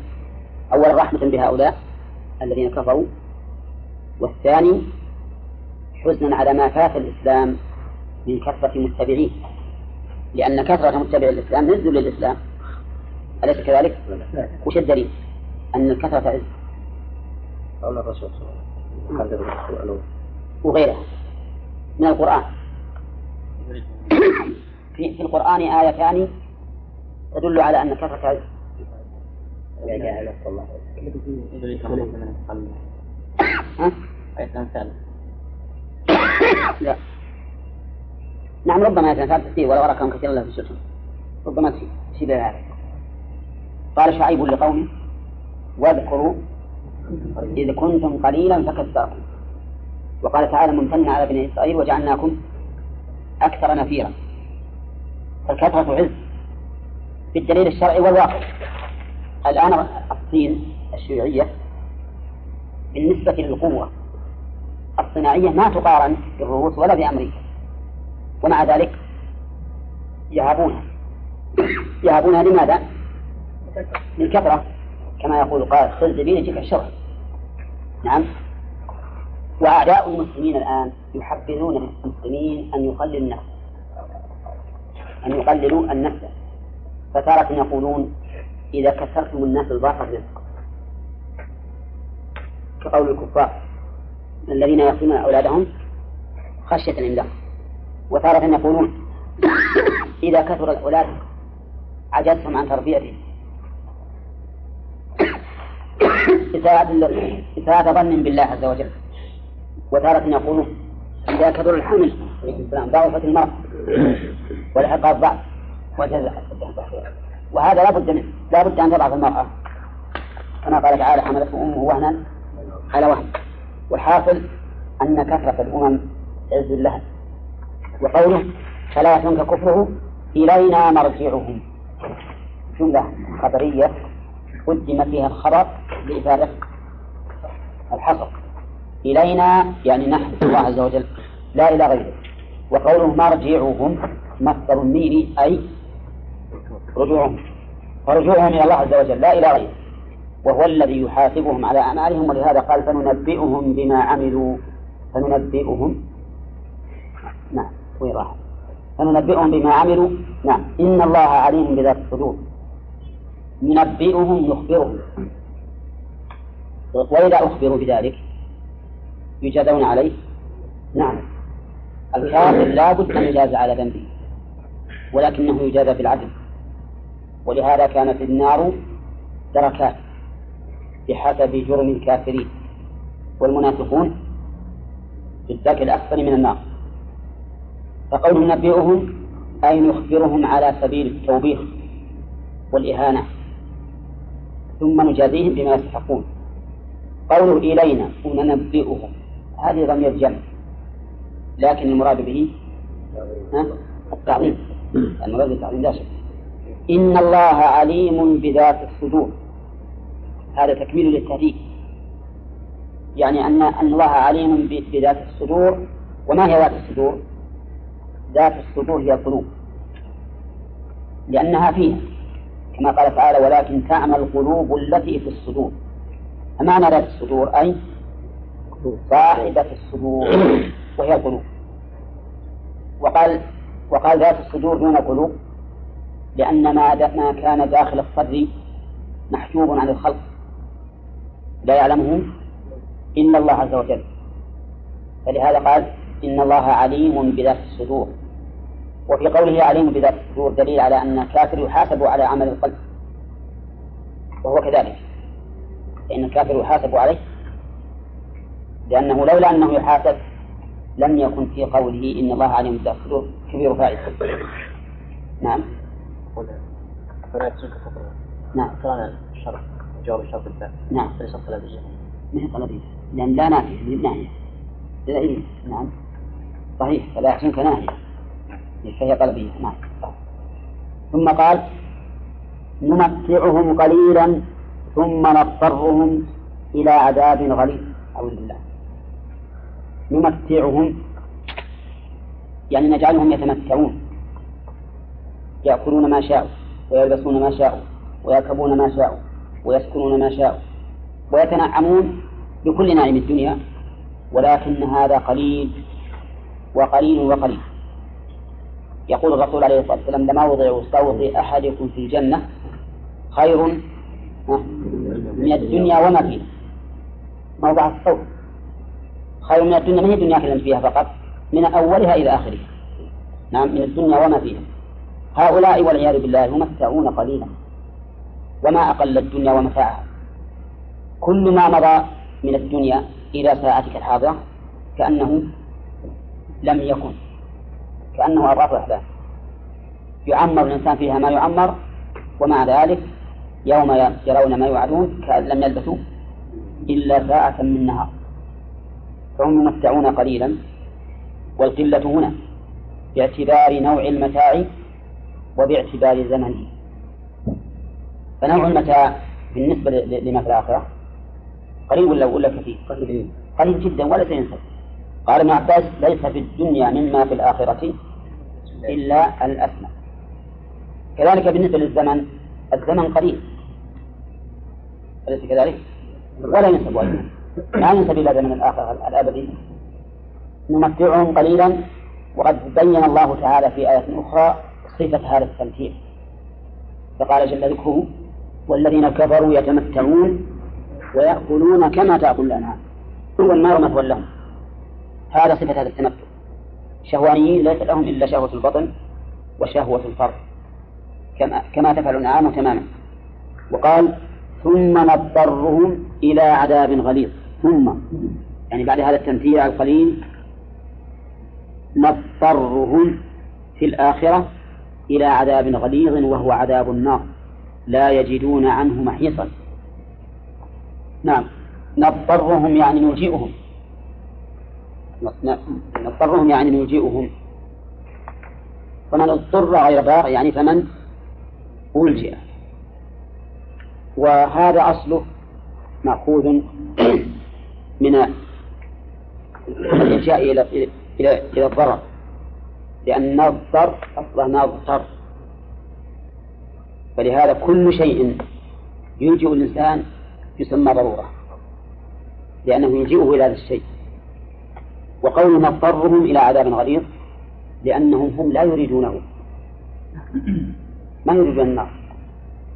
أول رحمة بهؤلاء الذين كفروا، والثاني حزنا على ما فات الإسلام من كثرة متبعيه، لأن كثرة متبع الإسلام نزل للإسلام، أليس كذلك؟ وش الدليل؟ أن الكثرة عز قال الرسول صلى الله عليه وسلم وغيرها من القرآن. في القرآن آيتان تدل على أن كثرة عز لا نعم ربما يتنفعل تسير ولا أراكم كثيرا له في الشرطة، ربما تسير لها. قال شعيب لقومه واذكروا إذ كنتم قليلا فكثركم، وقال تعالى ممتنا على بني إسرائيل وجعلناكم أكثر نفيرا. فالكثرة عز بالدليل الشرعي والواقع. الآن الصين الشيوعية بالنسبة للقوة الصناعية ما تقارن بالروس ولا بأمريكا، ومع ذلك يهابونها يهابونها لماذا؟ من كثرة، كما يقول قائل خل زبين يجيك الشر. نعم. وأعداء المسلمين الآن يحبذون المسلمين أن يقللوا النفس أن يقللوا النفس فتارة يقولون إذا كثرتم الناس الضعف الرزق، كقول الكفار الذين يقتلون أولادهم خشية الإملاق، وتارة يقولون إذا كثر الأولاد عجزتم عن تربيتهم إساءة ظن بالله عز وجل، وتارة يقولون إذا كثر الحمل ضعفت المرأة ولحقها الضعف وجزعت. وهذا لا بد منه، لا بد أن تضعف المرأة كما قال تعالى حملته أمه وهنا على وهن. والحاصل أن كثرة الأمم عز لها. وقوله فلا يحزنك كفره إلينا مرجعهم جملة خبرية قدم فيها الخبر لإفادة الحصر. إلينا يعني نحن الله عز وجل لا إلى غيره. وقوله مرجعهم مصدر ميري أي رجوعهم، فرجوعهم إلى الله عز وجل لا إلى غيره، وهو الذي يحاسبهم على أعمالهم. ولهذا قال فننبئهم بما عملوا فننبئهم نعم ويراها فننبئهم بما عملوا نعم إن الله عليم بذات الصدور. ينبئهم يخبرهم، وإذا أخبروا بذلك يجازون عليه. نعم الكافر لا بد أن يجاز على ذنبه، ولكنه يجازى بالعدل. ولهذا كانت النار دركات بحسب جرم الكافرين، والمنافقون في الدرك الأسفل من النار. فقولهم نبئهم أي نخبرهم على سبيل التوبيخ والإهانة ثم نجازيهم بما يستحقون. قولوا إلينا وننبئهم هذه ضمير جمع، لكن المراد به التعظيم، المراد بالتعظيم لا شك. إن الله عليم بذات الصدور هذا تكميل للتهديد، يعني أن الله عليم بذات الصدور. وما هي ذات الصدور؟ ذات الصدور هي القلوب، لأنها فيها كما قال تعالى ولكن تعمى القلوب التي في الصدور. معنى ذات الصدور أي صاحبة الصدور وهي القلوب. وقال وقال ذات الصدور دون القلوب لأن ما, ما كان داخل الصدر محجوب عن الخلق لا يعلمه إلا الله عز وجل. فلهذا قال إن الله عليم بذات الصدور. وفي قوله عليم بذات الصدور دليل على أن الكافر يحاسب على عمل القلب، وهو كذلك، لأن الكافر يحاسب عليه، لأنه لولا أنه يحاسب لم يكن في قوله إن الله عليم بذات الصدور كبير فائدة. نعم نعم كان الشرط جواب الشرط الثاني نعم ليس طلبية، ليس طلبية لأن لا نافية للناهية لا إيه نعم صحيح فلا يحسنك ناهية فهي طلبية. نعم ثم قال نمتعهم قليلا ثم نضطرهم إلى عذاب غليظ. أعوذ بالله. نمتعهم يعني نجعلهم يتمتعون، يأكلون ما شاءوا ويلبسون ما شاءوا ويركبون ما شاءوا ويسكنون ما شاءوا ويتنعمون بكل نعيم الدنيا، ولكن هذا قليل وقليل وقليل. يقول الرسول عليه الصلاة والسلام لموضع صوت أحدكم في الجنة خير من الدنيا وما فيها. موضع الصوت خير من الدنيا، من الدنيا كلمت فيها فقط من أولها إلى آخرها. نعم من الدنيا وما فيها. هؤلاء والعياذ بالله يمتعون قليلا، وما أقل الدنيا ومتاعها. كل ما مضى من الدنيا إلى ساعتك الحاضرة كأنه لم يكن، كأنه أضعاف الأحلام. يعمر الإنسان فيها ما يعمر، ومع ذلك يوم يرون ما يوعدون كأن لم يلبثوا إلا ساعة من نهار. فهم يمتعون قليلا، والقلة هنا باعتبار نوع المتاع وباعتبار زمنه. فنوع المتاع بالنسبة لما في الآخرة قليل ولا ولا كثير؟ قليل قليل جدا ولا تنسى. قال ابن عباس ليس في الدنيا مما في الآخرة إلا الأسمى. كذلك بالنسبة للزمن، الزمن قليل أليس كذلك؟ ولا ينسب وجهه، لا ينسب إلى زمن الآخر الأبدي. نمتعهم قليلا. وقد بين الله تعالى في آية أخرى صفة هذا التمتيع، فقال جل ذكره: والذين كفروا يتمتعون ويأكلون كما تأكل الأنعام والنار مثوى لهم. هذا صفة هذا التمتع. شهوانيين ليس لهم إلا شهوة البطن وشهوة الفرج كما كما تفعل الأنعام تماما. وقال: ثم نضطرهم إلى عذاب غليظ. ثم يعني بعد هذا التمتيع القليل نضطرهم في الآخرة إلى عذاب غليظ، وهو عذاب النار لا يجدون عنه محيصا. نعم، نضطرهم يعني نلجئهم، نضطرهم يعني نلجئهم. فمن اضطر غير باغ يعني فمن ألجئ. وهذا أصله مأخوذ من الإلجاء إلى إلى إلى الضرر، لأن الضر أصلا نضطر، فلهذا كل شيء يلجئ الإنسان يسمى ضرورة، لأنه يلجئه إلى هذا الشيء. وقول نضطرهم إلى عذاب غليظ لأنهم هم لا يريدونه، ما يريدون النار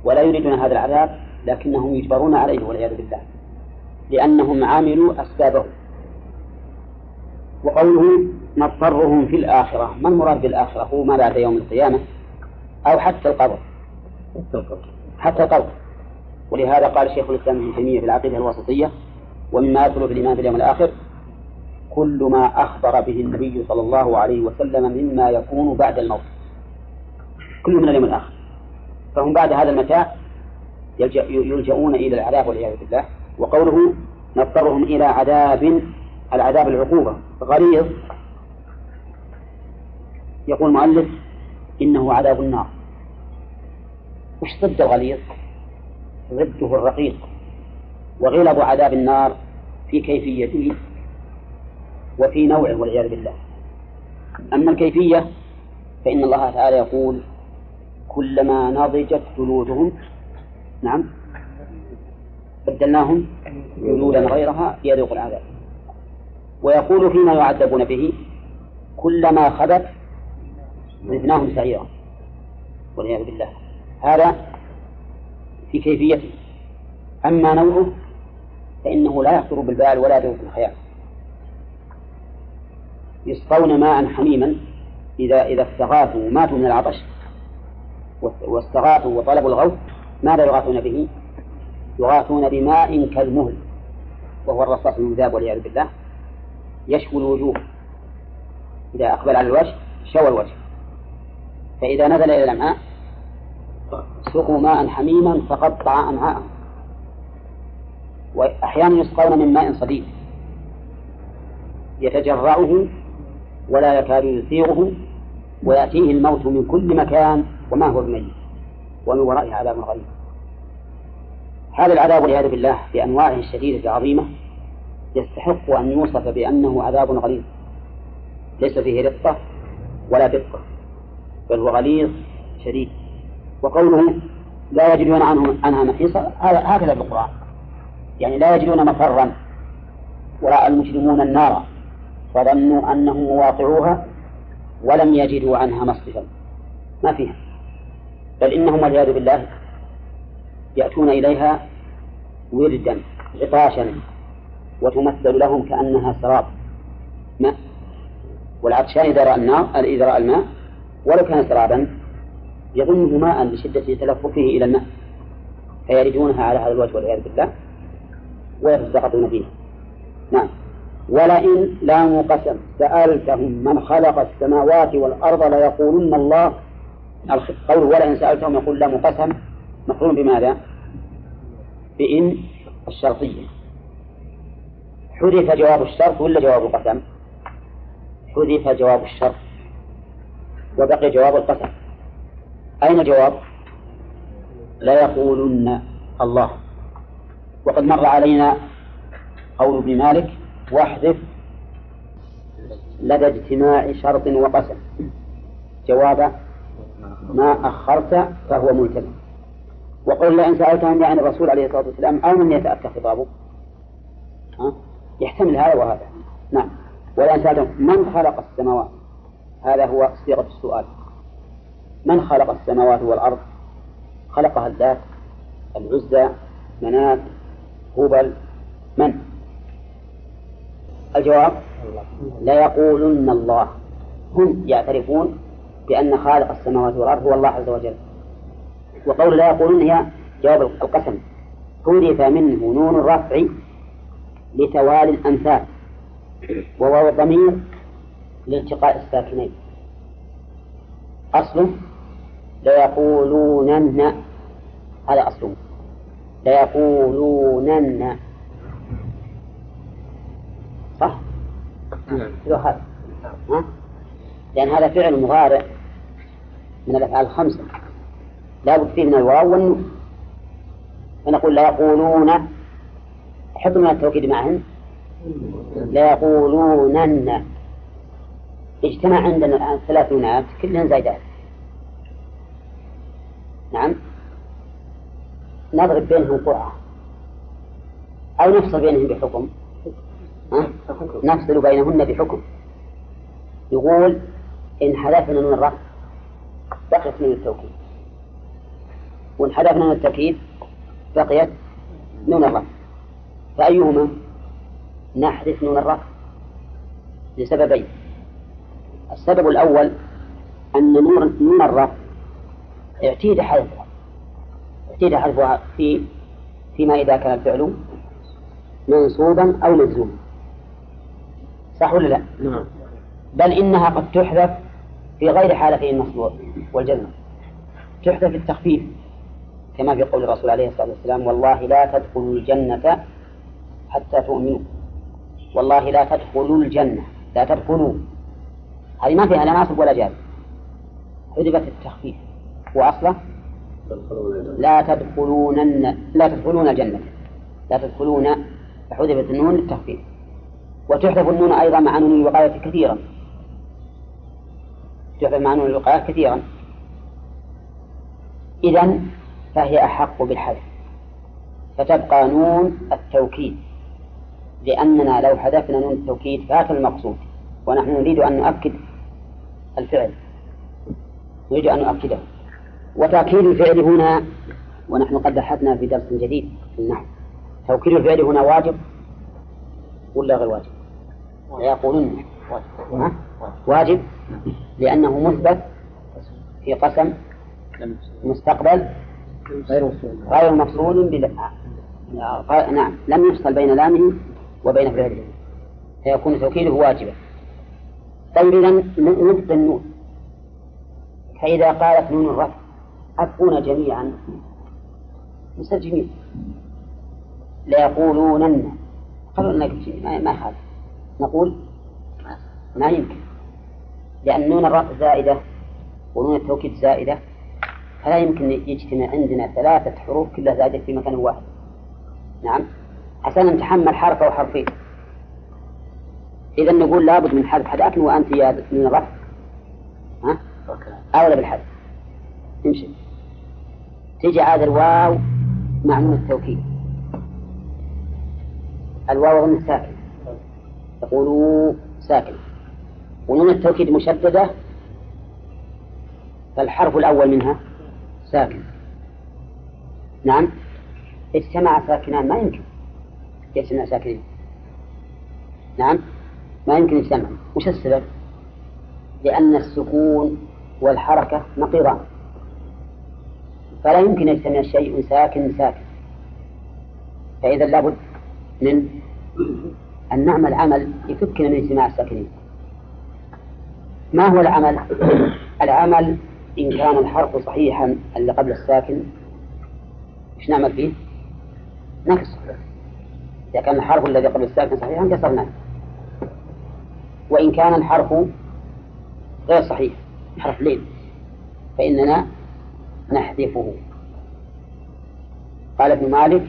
ولا يريدون هذا العذاب، لكنهم يجبرون عليه والعياذ بالله، لأنهم عاملوا أسبابه. وقوله نضطرهم في الآخرة، ما المراد بالآخرة؟ هو ما بعد يوم القيامة أو حتى القبر، حتى القبر. ولهذا قال شيخ الإسلام ابن تيمية في العقيدة الوسطية: ومما يدل في الإيمان باليوم الآخر كل ما أخبر به النبي صلى الله عليه وسلم مما يكون بعد الموت، كل من اليوم الآخر. فهم بعد هذا المتاع يلجؤون إلى العذاب والعياذ بالله. وقوله نضطرهم إلى عذاب، العذاب العقوبة، غليظ، يقول المؤلف إنه عذاب النار. وش ضد الغليظ؟ ضده الرقيق. وغلب عذاب النار في كيفيته وفي نوعه والعياذ بالله. أما الكيفية فإن الله تعالى يقول: كلما نضجت جلودهم نعم بدلناهم جلودا غيرها ليذوقوا العذاب. ويقول فيما يعذبون به: كلما خبت زدناهم سعيرا والعياذ بالله. هذا في كيفيته. أما نوعه فإنه لا يخطر بالبال ولا يذوق الخيال. يسقون ماء حميما، إذا إذا استغاثوا ماتوا من العطش، واستغاثوا وطلبوا الغوث، ماذا يغاثون به؟ يغاثون بماء كالمهل، وهو الرصاص المذاب والعياذ بالله، يشوي الوجوه، إذا أقبل على الوجه شوى الوجه، فإذا نزل إلى الأمعاء سقوا ماء حميما فقطع أمعاءهم. وأحيانا يسقون من ماء صديد يتجرعه ولا يكاد يسيغه، ويأتيه الموت من كل مكان وما هو بميت، ومن ورائه عذاب غليظ. هذا العذاب والعياذ بالله بأنواعه الشديدة العظيمة يستحق أن يوصف بأنه عذاب غليظ، ليس فيه رقة ولا دقة، بل هو غليظ شديد. وقوله لا يجدون عنه عنها محيصا، هكذا في القرآن، يعني لا يجدون مفرا. ورأى المجرمون النار فظنوا أنهم واقعوها ولم يجدوا عنها مصرفا، ما فيها، بل إنهم والعياذ بالله يأتون إليها وردا عطاشا، وتمثل لهم كأنها سراب ماء. والعطشان إذا رأى النار إذا رأى الماء ولو كان سرابا يظنه ماء لشدة تلفقه إلى الماء، فيردونها على هذا الوجه والعياذ بالله ويتساقطون فيها. نعم، ولئن لام قسم سألتهم من خلق السماوات والأرض ليقولن الله. قول ولئن سألتهم يقول لام قسم مقرون بماذا؟ بإن الشرطية. حذف جواب الشرط ولا جواب القسم؟ حذف جواب الشرط وبقي جواب القسم. أين جواب؟ لا يقولن الله. وقد مر علينا قول ابن مالك: واحذف لدى اجتماع شرط وقسم جواب ما أخرت فهو ملتزم. وقل لئن سألتهم عن الرسول عليه الصلاة والسلام أو من يتأتى خطابه أه؟ يحتمل هذا وهذا. نعم، ولئن سألتهم من خلق السماوات، هذا هو صيغة السؤال. من خلق السماوات والأرض؟ خلقها اللات، العزى، مناة، هبل، من؟ الجواب ليقولن الله. هم يعترفون بأن خالق السماوات والأرض هو الله عز وجل. وقول لا يقولون هي جواب القسم، حذف منه نون الرفع لتوالي الأمثال، وواو الضمير لالتقاء الساكنين، أصله ليقولونن، هذا أصله ليقولونن، صح؟ لا، لأن هذا فعل مضارع من الأفعال الخمسة لا بد فيه من الواو والنون، فنقول لا يقولون، حطنا التوكيد معهم، لا يقولونن. اجتمع عندنا الآن ثلاثونات كلهن زائدات. نعم، نضرب بينهم قرعة أو نفصل بينهم بحكم، أه؟ نفصل بينهن بحكم. يقول إن حذفنا من الرفع بقيت من التوكيد، وإن حذفنا من التوكيد بقيت من الرفع، فأيهما نحذف من الرفع؟ لسببين. السبب الأول أن نون الرفع اعتيد حذفها، اعتيد حذفها في فيما إذا كان الفعل منصوبا أو مجزوما، صح ولا لا؟ نعم. بل إنها قد تحذف في غير حالتين المصدر والجزم، تحذف التخفيف كما في قول الرسول عليه الصلاة والسلام والله لا تدخلوا الجنة حتى تؤمنوا، والله لا تدخلوا الجنة، لا تدخلوا، هذه ما فيها لا ناصب ولا جازم، حذفت التخفيف وأصله لا تدخلون، لا تدخلون الجنة، لا تدخلون، فحذفت النون للتخفيف. وتحذف النون أيضا مع نون الوقاية كثيرا، تحذف مع نون الوقاية كثيرا، إذن فهي أحق بالحذف، فتبقى نون التوكيد، لأننا لو حذفنا نون التوكيد فات المقصود، ونحن نريد أن نؤكد الفعل، نريد أن نؤكده. وتأكيد الفعل هنا، ونحن قد بحثنا في درس جديد في النحو، توكيد الفعل هنا واجب ولا غير واجب؟ يقولون واجب. واجب لأنه مثبت في قسم مستقبل غير مفصول بال... نعم، لم يفصل بين لامه وبين فعله، فيكون توكيده واجبا. طيب إذن نبقى النون، فإذا قالت نون الرفع أبقون جميعا، نصير جميعا ليقولونن، قالوا أنك ما حال نقول ما يمكن، لأن نون الرفع زائدة ونون التوكيد زائدة، فلا يمكن يجتمع عندنا ثلاثة حروف كلها زائدة في مكان واحد. نعم، عشان نتحمل حرف أو حرفين، إذا نقول لابد من حذف حذف وأنت يا نون الرفع، ها أولى بالحذف. امشي تيجي هذا الواو مع نون التوكيد، الواو غنى ساكن، يقولوا ساكن، ونون التوكيد مشددة، فالحرف الأول منها ساكن. نعم، اجتمع ساكنان ما يمكن يجتمع ساكنين، نعم ما يمكن يجتمع. وش السبب؟ لأن السكون والحركة نقيضان، فلا يمكن يجتمع شيء ساكن ساكن، فإذا لابد من أن نعمل عمل يفكنا من اجتماع الساكنين. ما هو العمل؟ العمل إن كان الحرف صحيحا اللي قبل الساكن إيش نعمل فيه؟ نكسر. إذا كان الحرف الذي قبل الساكن صحيحا كسرناه، وإن كان الحرف غير صحيح حرف لين فإننا نحذفه. قال ابن مالك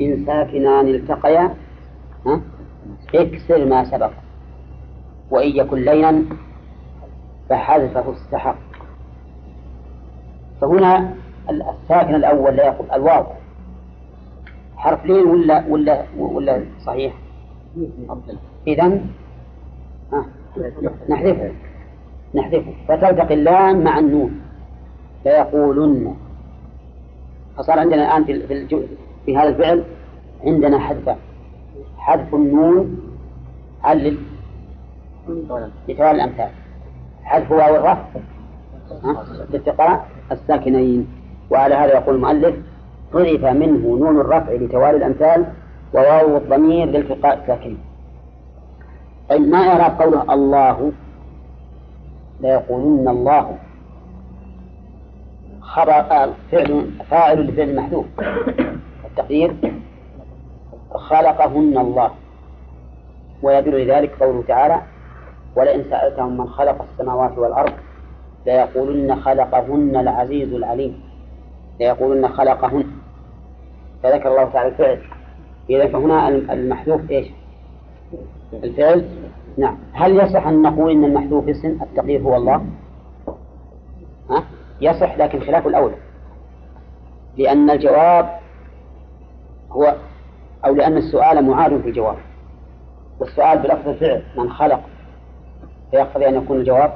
إن ساكنان التقيا اكسر ما سبق، وإن يكن لينا فحذفه استحق. فهنا الساكن الأول لا يقول الواو حرف لين ولا ولا ولا صحيح؟ إذن آه. نحذفه نحذفه فتلتقي اللام مع النون فيقولن. فصار عندنا الآن في الجو... في هذا الفعل عندنا حذف حذف النون علل لتوالي الأمثال، حذف واو الرفع لالتقاء الساكنين. وعلى هذا يقول المؤلف طرف منه نون الرفع لتوالي الأمثال وواو الضمير لالتقاء الساكنين. طيب ما إعراب قوله الله؟ لا يقولون الله خبر فعل فاعل لفعل محذوف التقدير خلقهن الله، ويدل لذلك قوله تعالى ولئن سألتهم من خلق السماوات والأرض ليقولن خلقهن العزيز العليم، ليقولن خلقهن، فذكر الله تعالى الفعل. إذا فهنا المحذوف إيش؟ الفعل. نعم. هل يصح أن نقول إن المحذوف اسم التقدير هو الله؟ ها؟ يصح، لكن خلاف الأولى، لأن الجواب هو أو لأن السؤال معاد في الجواب، والسؤال بلفظ الفعل من خلق، فيقتضي أن يكون الجواب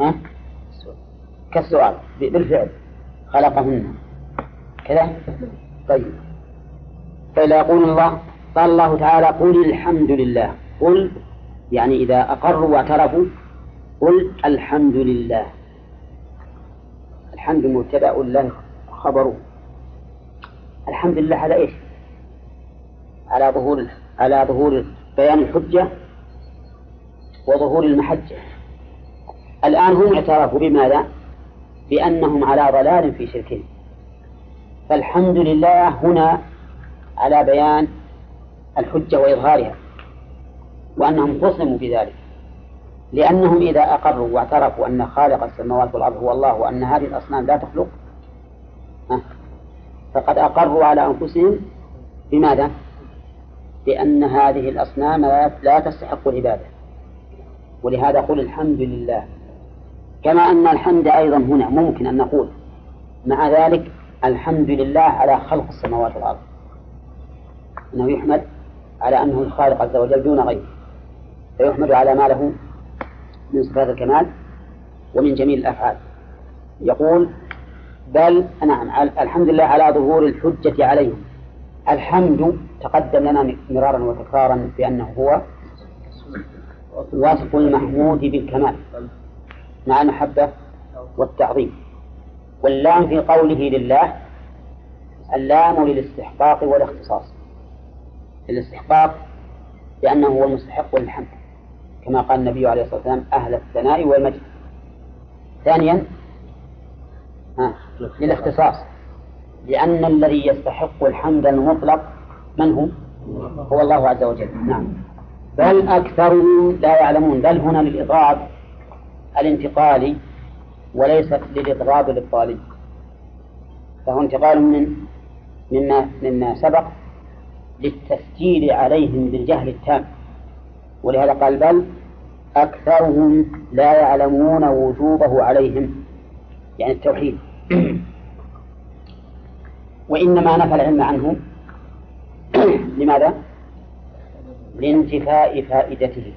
ها؟ كالسؤال بالفعل خلقهن كذا. طيب فلا يقول الله. قال الله تعالى قل الحمد لله. قل يعني إذا أقروا واعترفوا قل الحمد لله. الحمد مبتدأ له خبره. الحمد لله على إيش؟ على ظهور على ظهور بيان الحجة وظهور المحجة. الآن هم اعترفوا بماذا؟ بأنهم على ضلال في شركهم، فالحمد لله هنا على بيان الحجة وإظهارها وأنهم قسموا بذلك، لأنهم إذا أقروا واعترفوا أن خالق السماوات والأرض هو الله وأن هذه الأصنام لا تخلق فقد أقروا على أنفسهم بماذا؟ بأن هذه الأصنام لا تستحق العبادة، ولهذا قل الحمد لله. كما أن الحمد أيضا هنا ممكن أن نقول مع ذلك الحمد لله على خلق السماوات والأرض، أنه يحمد على أنه الخالق عز وجل دون غيره، فيحمد على ما له من صفات الكمال ومن جميل الأفعال. يقول بل نعم الحمد لله على ظهور الحجة عليهم. الحمد تقدم لنا مرارا وتكرارا بأنه هو وصف المحمود بالكمال مع المحبة والتعظيم. واللام في قوله لله اللام للاستحقاق والاختصاص، للاستحقاق لأنه هو المستحق للحمد كما قال النبي عليه الصلاة والسلام أهل الثناء والمجد. ثانيا آه. للاختصاص لأن الذي يستحق الحمد المطلق من هو؟ هو الله عز وجل. نعم. بل أكثرهم لا يعلمون. بل هنا للإضراب الانتقالي وليس للإضراب الإبطالي، فهو انتقال من مما, مما سبق للتسجيل عليهم بالجهل التام، ولهذا قال بل أكثرهم لا يعلمون وجوبه عليهم يعني التوحيد، وإنما نفى العلم عنهم لماذا؟ لانتفاء فائدته،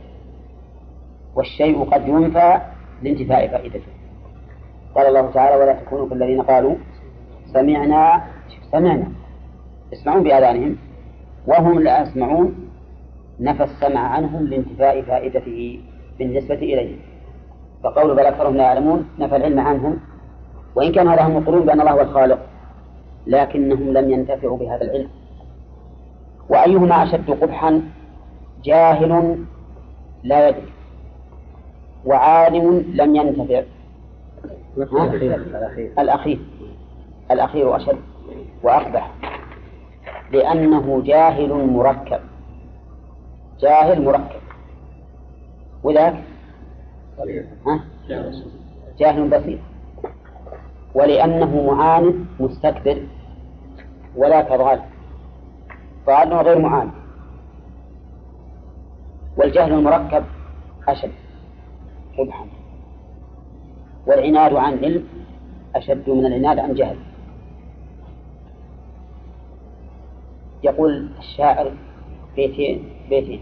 والشيء قد ينفى لانتفاء فائدته. قال الله تعالى ولا تكونوا كالذين قالوا سمعنا سمعنا اسمعون بآذانهم وهم لا يسمعون، نفى السمع عنهم لانتفاء فائدته بالنسبة إليهم. فقول بل أكثرهم لا يعلمون نفى العلم عنهم، وإن كان هذا هم يقولون بأن الله هو الخالق لكنهم لم ينتفعوا بهذا العلم. وأيهما أشد قبحا؟ جاهل لا يدري وعالم لم ينتفع. الأخير الأخير أشد وأقبح لأنه جاهل مركب، جاهل مركب وذاك جاهل بسيط، ولأنه معاند مستكبر ولا كضال فعال غير معاند. والجهل المركب أشد قبحا، والعناد عن علم أشد من العناد عن جهل. يقول الشاعر بيتين بيتين: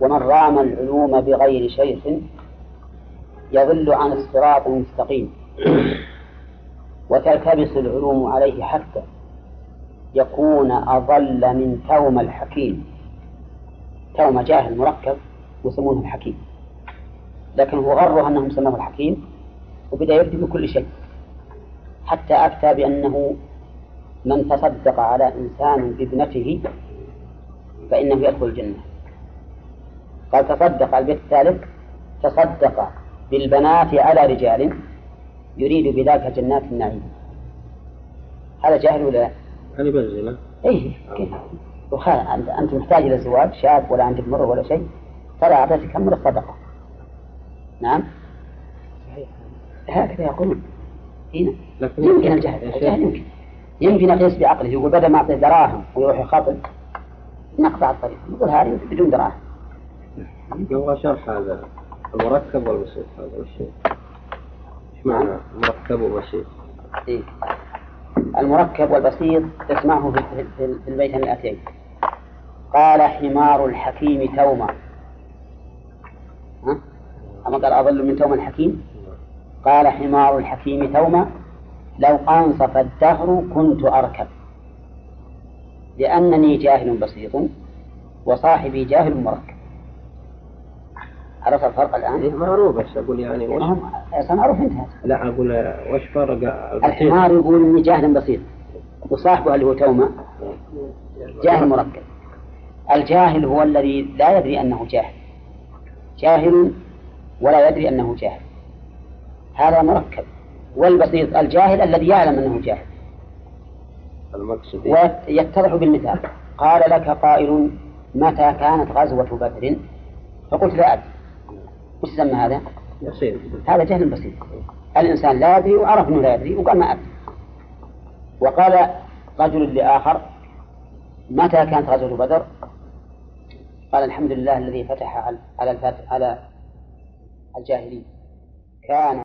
ومن رام العلوم بغير شيخ يضل عن الصراط المستقيم، وتلتبس العلوم عليه حتى يكون أضل من توم الحكيم. توم جاهل مركب وسمونه الحكيم، لكن هو غره أنهم سموه الحكيم وبدأ يبدي بكل شيء، حتى أفتى بأنه من تصدق على إنسان بابنته فإنه يدخل الجنة. قال تصدق، البيت الثالث: تصدق بالبنات على رجال يريد بذلك جنات النعيم. هذا جاهل ولا لا؟ هل يبرزنا؟ إيه وخال أنت محتاج إلى زواج شاب ولا عندك مره ولا شيء، ترى أعطيتك أمر الصدقة. نعم هكذا يقولون هنا. يمكن الجهل, الجهل يمكن يمكن نقيس بعقله. يقول بدل ما أعطيه دراهم ويروح يخاطب نقطع الطريق، نقول هذه بدون دراهم. يبغى شرح هذا المركب والبسيط. هذا الشيء ايش معنى مركب وبسيط؟ إيه؟ المركب والبسيط تسمعه في البيت الأتي: قال حمار الحكيم توما. ها؟ أما قال أضل من توما الحكيم؟ قال حمار الحكيم توما: لو أنصف الدهر كنت أركب، لأنني جاهل بسيط وصاحبي جاهل مركب. عرفت الفرق الآن؟ معروف. بس أقول يعني وش سنعرف أنت هذا؟ لا أقول وش فرق الحمار؟ يقول إني جاهل بسيط وصاحبه اللي هو توما جاهل مركب. الجاهل هو الذي لا يدري أنه جاهل، جاهل ولا يدري أنه جاهل، هذا مركب. والبسيط الجاهل الذي يعلم أنه جاهل. المقصود ويتضح بالمثال: قال لك قائل متى كانت غزوة بدر؟ فقلت لا أدري. وش سمى هذا؟ بسيط. هذا جهل بسيط. الإنسان لا يدري وعرف أنه لا يدري وقال ما أدري. وقال رجل لآخر متى كانت غزوة بدر؟ قال الحمد لله الذي فتح على على الجاهلين كان